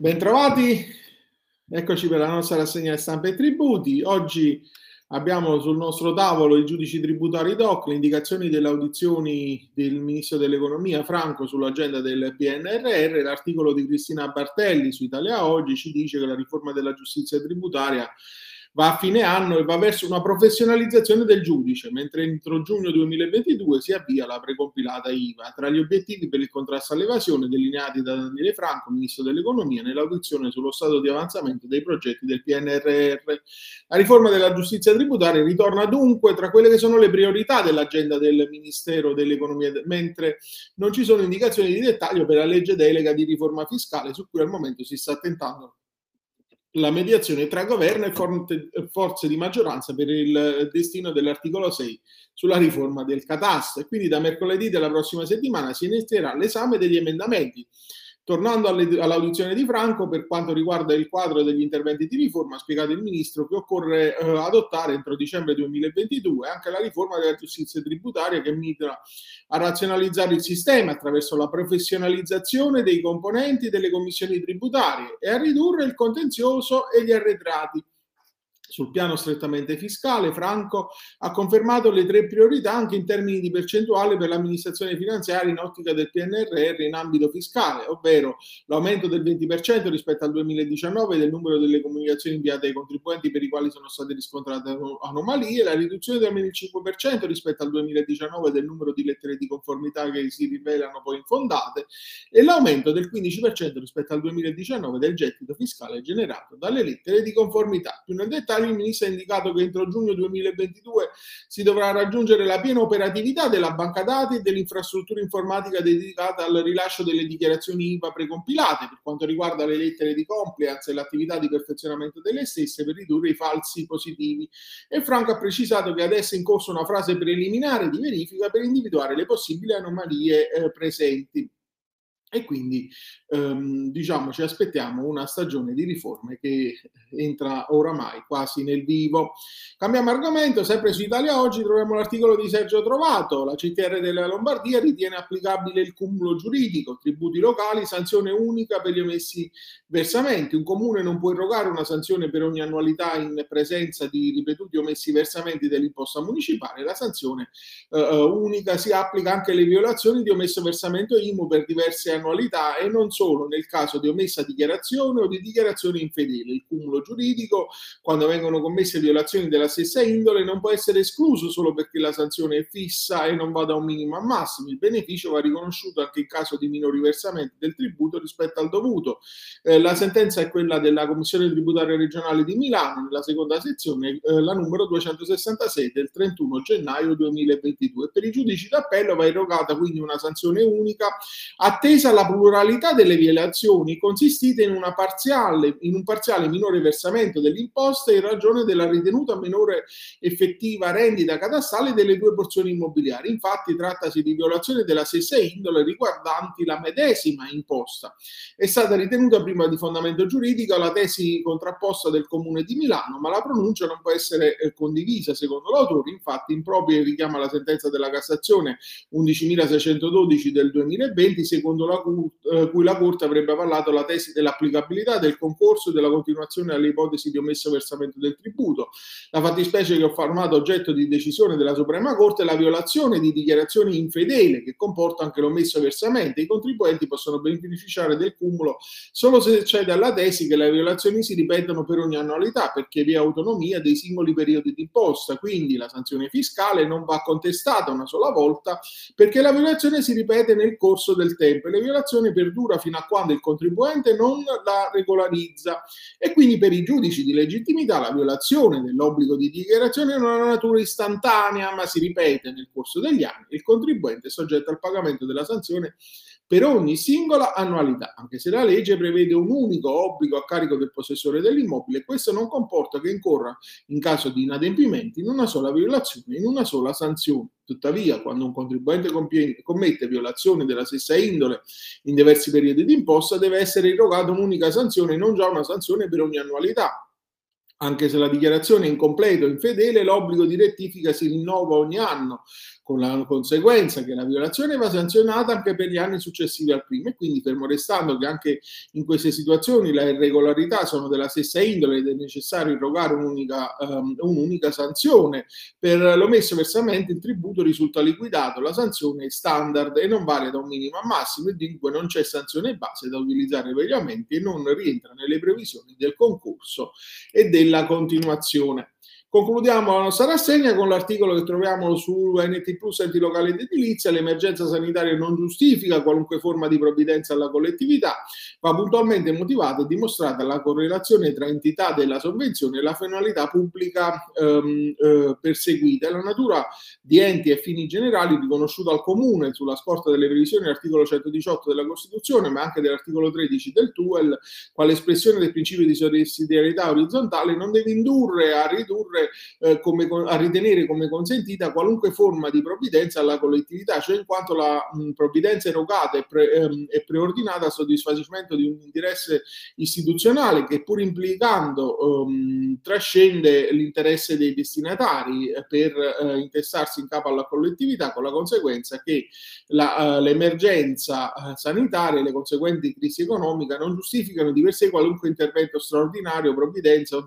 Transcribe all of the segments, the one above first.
Bentrovati, eccoci per la nostra rassegna stampa e tributi. Oggi abbiamo sul nostro tavolo i giudici tributari DOC, le indicazioni delle audizioni del Ministro dell'Economia Franco sull'agenda del PNRR, l'articolo di Cristina Bartelli su Italia Oggi ci dice che la riforma della giustizia tributaria va a fine anno e va verso una professionalizzazione del giudice, mentre entro giugno 2022 si avvia la precompilata IVA. Tra gli obiettivi per il contrasto all'evasione delineati da Daniele Franco, Ministro dell'Economia, nell'audizione sullo stato di avanzamento dei progetti del PNRR. La riforma della giustizia tributaria ritorna dunque tra quelle che sono le priorità dell'agenda del Ministero dell'Economia, mentre non ci sono indicazioni di dettaglio per la legge delega di riforma fiscale su cui al momento si sta tentando la mediazione tra governo e forze di maggioranza per il destino dell'articolo 6 sulla riforma del catasto. E quindi da mercoledì della prossima settimana si inizierà l'esame degli emendamenti. Tornando all'audizione di Franco, per quanto riguarda il quadro degli interventi di riforma, ha spiegato il Ministro che occorre adottare entro dicembre 2022 anche la riforma della giustizia tributaria che mira a razionalizzare il sistema attraverso la professionalizzazione dei componenti delle commissioni tributarie e a ridurre il contenzioso e gli arretrati. Sul piano strettamente fiscale, Franco ha confermato le tre priorità anche in termini di percentuale per l'amministrazione finanziaria in ottica del PNRR in ambito fiscale, ovvero l'aumento del 20% rispetto al 2019 del numero delle comunicazioni inviate ai contribuenti per i quali sono state riscontrate anomalie, la riduzione del 25% rispetto al 2019 del numero di lettere di conformità che si rivelano poi infondate e l'aumento del 15% rispetto al 2019 del gettito fiscale generato dalle lettere di conformità. Più nel dettaglio, il Ministro ha indicato che entro giugno 2022 si dovrà raggiungere la piena operatività della banca dati e dell'infrastruttura informatica dedicata al rilascio delle dichiarazioni IVA precompilate per quanto riguarda le lettere di compliance e l'attività di perfezionamento delle stesse per ridurre i falsi positivi. E Franco ha precisato che adesso è in corso una fase preliminare di verifica per individuare le possibili anomalie presenti. E quindi ci aspettiamo una stagione di riforme che entra oramai quasi nel vivo. Cambiamo argomento, sempre su Italia Oggi troviamo l'articolo di Sergio Trovato. La CTR della Lombardia ritiene applicabile il cumulo giuridico, tributi locali, sanzione unica per gli omessi versamenti. Un comune non può irrogare una sanzione per ogni annualità in presenza di ripetuti omessi versamenti dell'imposta municipale. La sanzione unica si applica anche alle violazioni di omesso versamento IMU per diverse annualità e non solo nel caso di omessa dichiarazione o di dichiarazione infedele. Il cumulo giuridico, quando vengono commesse violazioni della stessa indole, non può essere escluso solo perché la sanzione è fissa e non va da un minimo a massimo. Il beneficio va riconosciuto anche in caso di minori versamenti del tributo rispetto al dovuto. La sentenza è quella della Commissione Tributaria Regionale di Milano, nella seconda sezione, la numero 266 del 31 gennaio 2022. Per i giudici d'appello va erogata quindi una sanzione unica attesa la pluralità delle violazioni consistite in un parziale minore versamento dell'imposta in ragione della ritenuta minore effettiva rendita catastale delle due porzioni immobiliari. Infatti trattasi di violazioni della stessa indole riguardanti la medesima imposta. È stata ritenuta prima di fondamento giuridico la tesi contrapposta del Comune di Milano, ma la pronuncia non può essere condivisa secondo l'autore. Infatti impropria richiama la sentenza della Cassazione 11.612 del 2020, secondo la cui la Corte avrebbe avallato la tesi dell'applicabilità del concorso e della continuazione alle ipotesi di omesso versamento del tributo. La fattispecie che ho formato oggetto di decisione della Suprema Corte è la violazione di dichiarazioni infedele che comporta anche l'omesso versamento. I contribuenti possono beneficiare del cumulo solo se cede alla tesi che le violazioni si ripetono per ogni annualità perché vi è autonomia dei singoli periodi di imposta. Quindi la sanzione fiscale non va contestata una sola volta perché la violazione si ripete nel corso del tempo. La violazione perdura fino a quando il contribuente non la regolarizza e quindi per i giudici di legittimità la violazione dell'obbligo di dichiarazione non ha una natura istantanea ma si ripete nel corso degli anni. Il contribuente è soggetto al pagamento della sanzione per ogni singola annualità, anche se la legge prevede un unico obbligo a carico del possessore dell'immobile, questo non comporta che incorra, in caso di inadempimenti, in una sola violazione, in una sola sanzione. Tuttavia, quando un contribuente commette violazioni della stessa indole in diversi periodi di imposta, deve essere irrogata un'unica sanzione, non già una sanzione per ogni annualità. Anche se la dichiarazione è incompleta o infedele, l'obbligo di rettifica si rinnova ogni anno, con la conseguenza che la violazione va sanzionata anche per gli anni successivi al primo, e quindi, fermo restando che anche in queste situazioni le irregolarità sono della stessa indole ed è necessario irrogare un'unica sanzione, per l'omesso versamento il tributo risulta liquidato, la sanzione è standard e non varia da un minimo a massimo, e dunque non c'è sanzione base da utilizzare per gli aumenti e non rientra nelle previsioni del concorso e della continuazione. Concludiamo la nostra rassegna con l'articolo che troviamo su NT Plus Enti Locali ed Edilizia. L'emergenza sanitaria non giustifica qualunque forma di provvidenza alla collettività, va puntualmente motivata e dimostrata la correlazione tra entità della sovvenzione e la finalità pubblica perseguita. La natura di enti e fini generali riconosciuta al Comune sulla scorta delle previsioni dell'articolo 118 della Costituzione, ma anche dell'articolo 13 del TUEL, quale espressione del principio di sussidiarietà orizzontale, non deve indurre a ridurre a ritenere come consentita qualunque forma di provvidenza alla collettività, cioè in quanto la provvidenza erogata è preordinata a soddisfacimento di un interesse istituzionale che, pur implicando trascende l'interesse dei destinatari per intestarsi in capo alla collettività, con la conseguenza che l'emergenza sanitaria e le conseguenti crisi economica non giustificano di per sé qualunque intervento straordinario, provvidenza o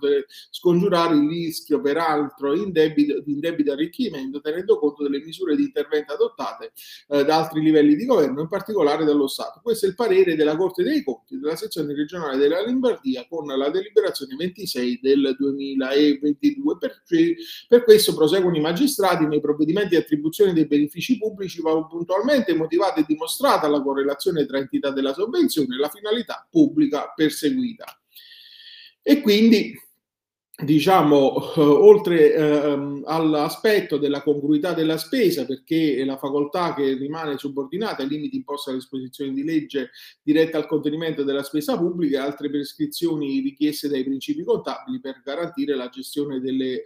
scongiurare il rischio peraltro indebito arricchimento, tenendo conto delle misure di intervento adottate da altri livelli di governo, in particolare dallo Stato. Questo è il parere della Corte dei Conti della sezione regionale della Lombardia con la deliberazione 26 del 2022. Per questo proseguono i magistrati: nei provvedimenti di attribuzione dei benefici pubblici va puntualmente motivata e dimostrata la correlazione tra entità della sovvenzione e la finalità pubblica perseguita. E quindi, diciamo, oltre all'aspetto della congruità della spesa, perché la facoltà che rimane subordinata ai limiti imposti alle disposizioni di legge diretta al contenimento della spesa pubblica e altre prescrizioni richieste dai principi contabili per garantire la gestione delle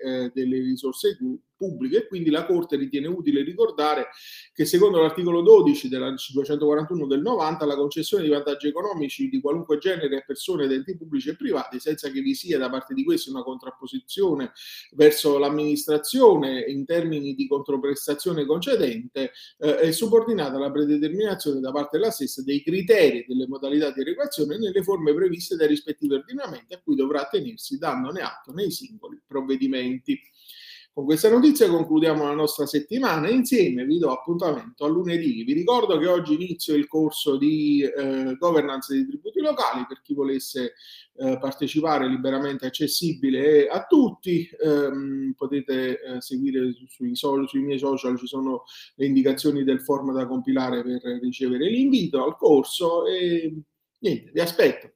risorse pubbliche, e quindi la Corte ritiene utile ricordare che secondo l'articolo 12 della 241 del 90 la concessione di vantaggi economici di qualunque genere a persone ed enti pubblici e privati, senza che vi sia da parte di questi una contrapposizione verso l'amministrazione in termini di controprestazione concedente, è subordinata alla predeterminazione da parte della stessa dei criteri e delle modalità di erogazione nelle forme previste dai rispettivi ordinamenti, a cui dovrà tenersi dandone atto nei singoli provvedimenti. Con questa notizia concludiamo la nostra settimana e insieme vi do appuntamento a lunedì. Vi ricordo che oggi inizio il corso di governance dei tributi locali per chi volesse partecipare, liberamente accessibile a tutti. Potete seguire sui miei social, ci sono le indicazioni del form da compilare per ricevere l'invito al corso. E niente, vi aspetto.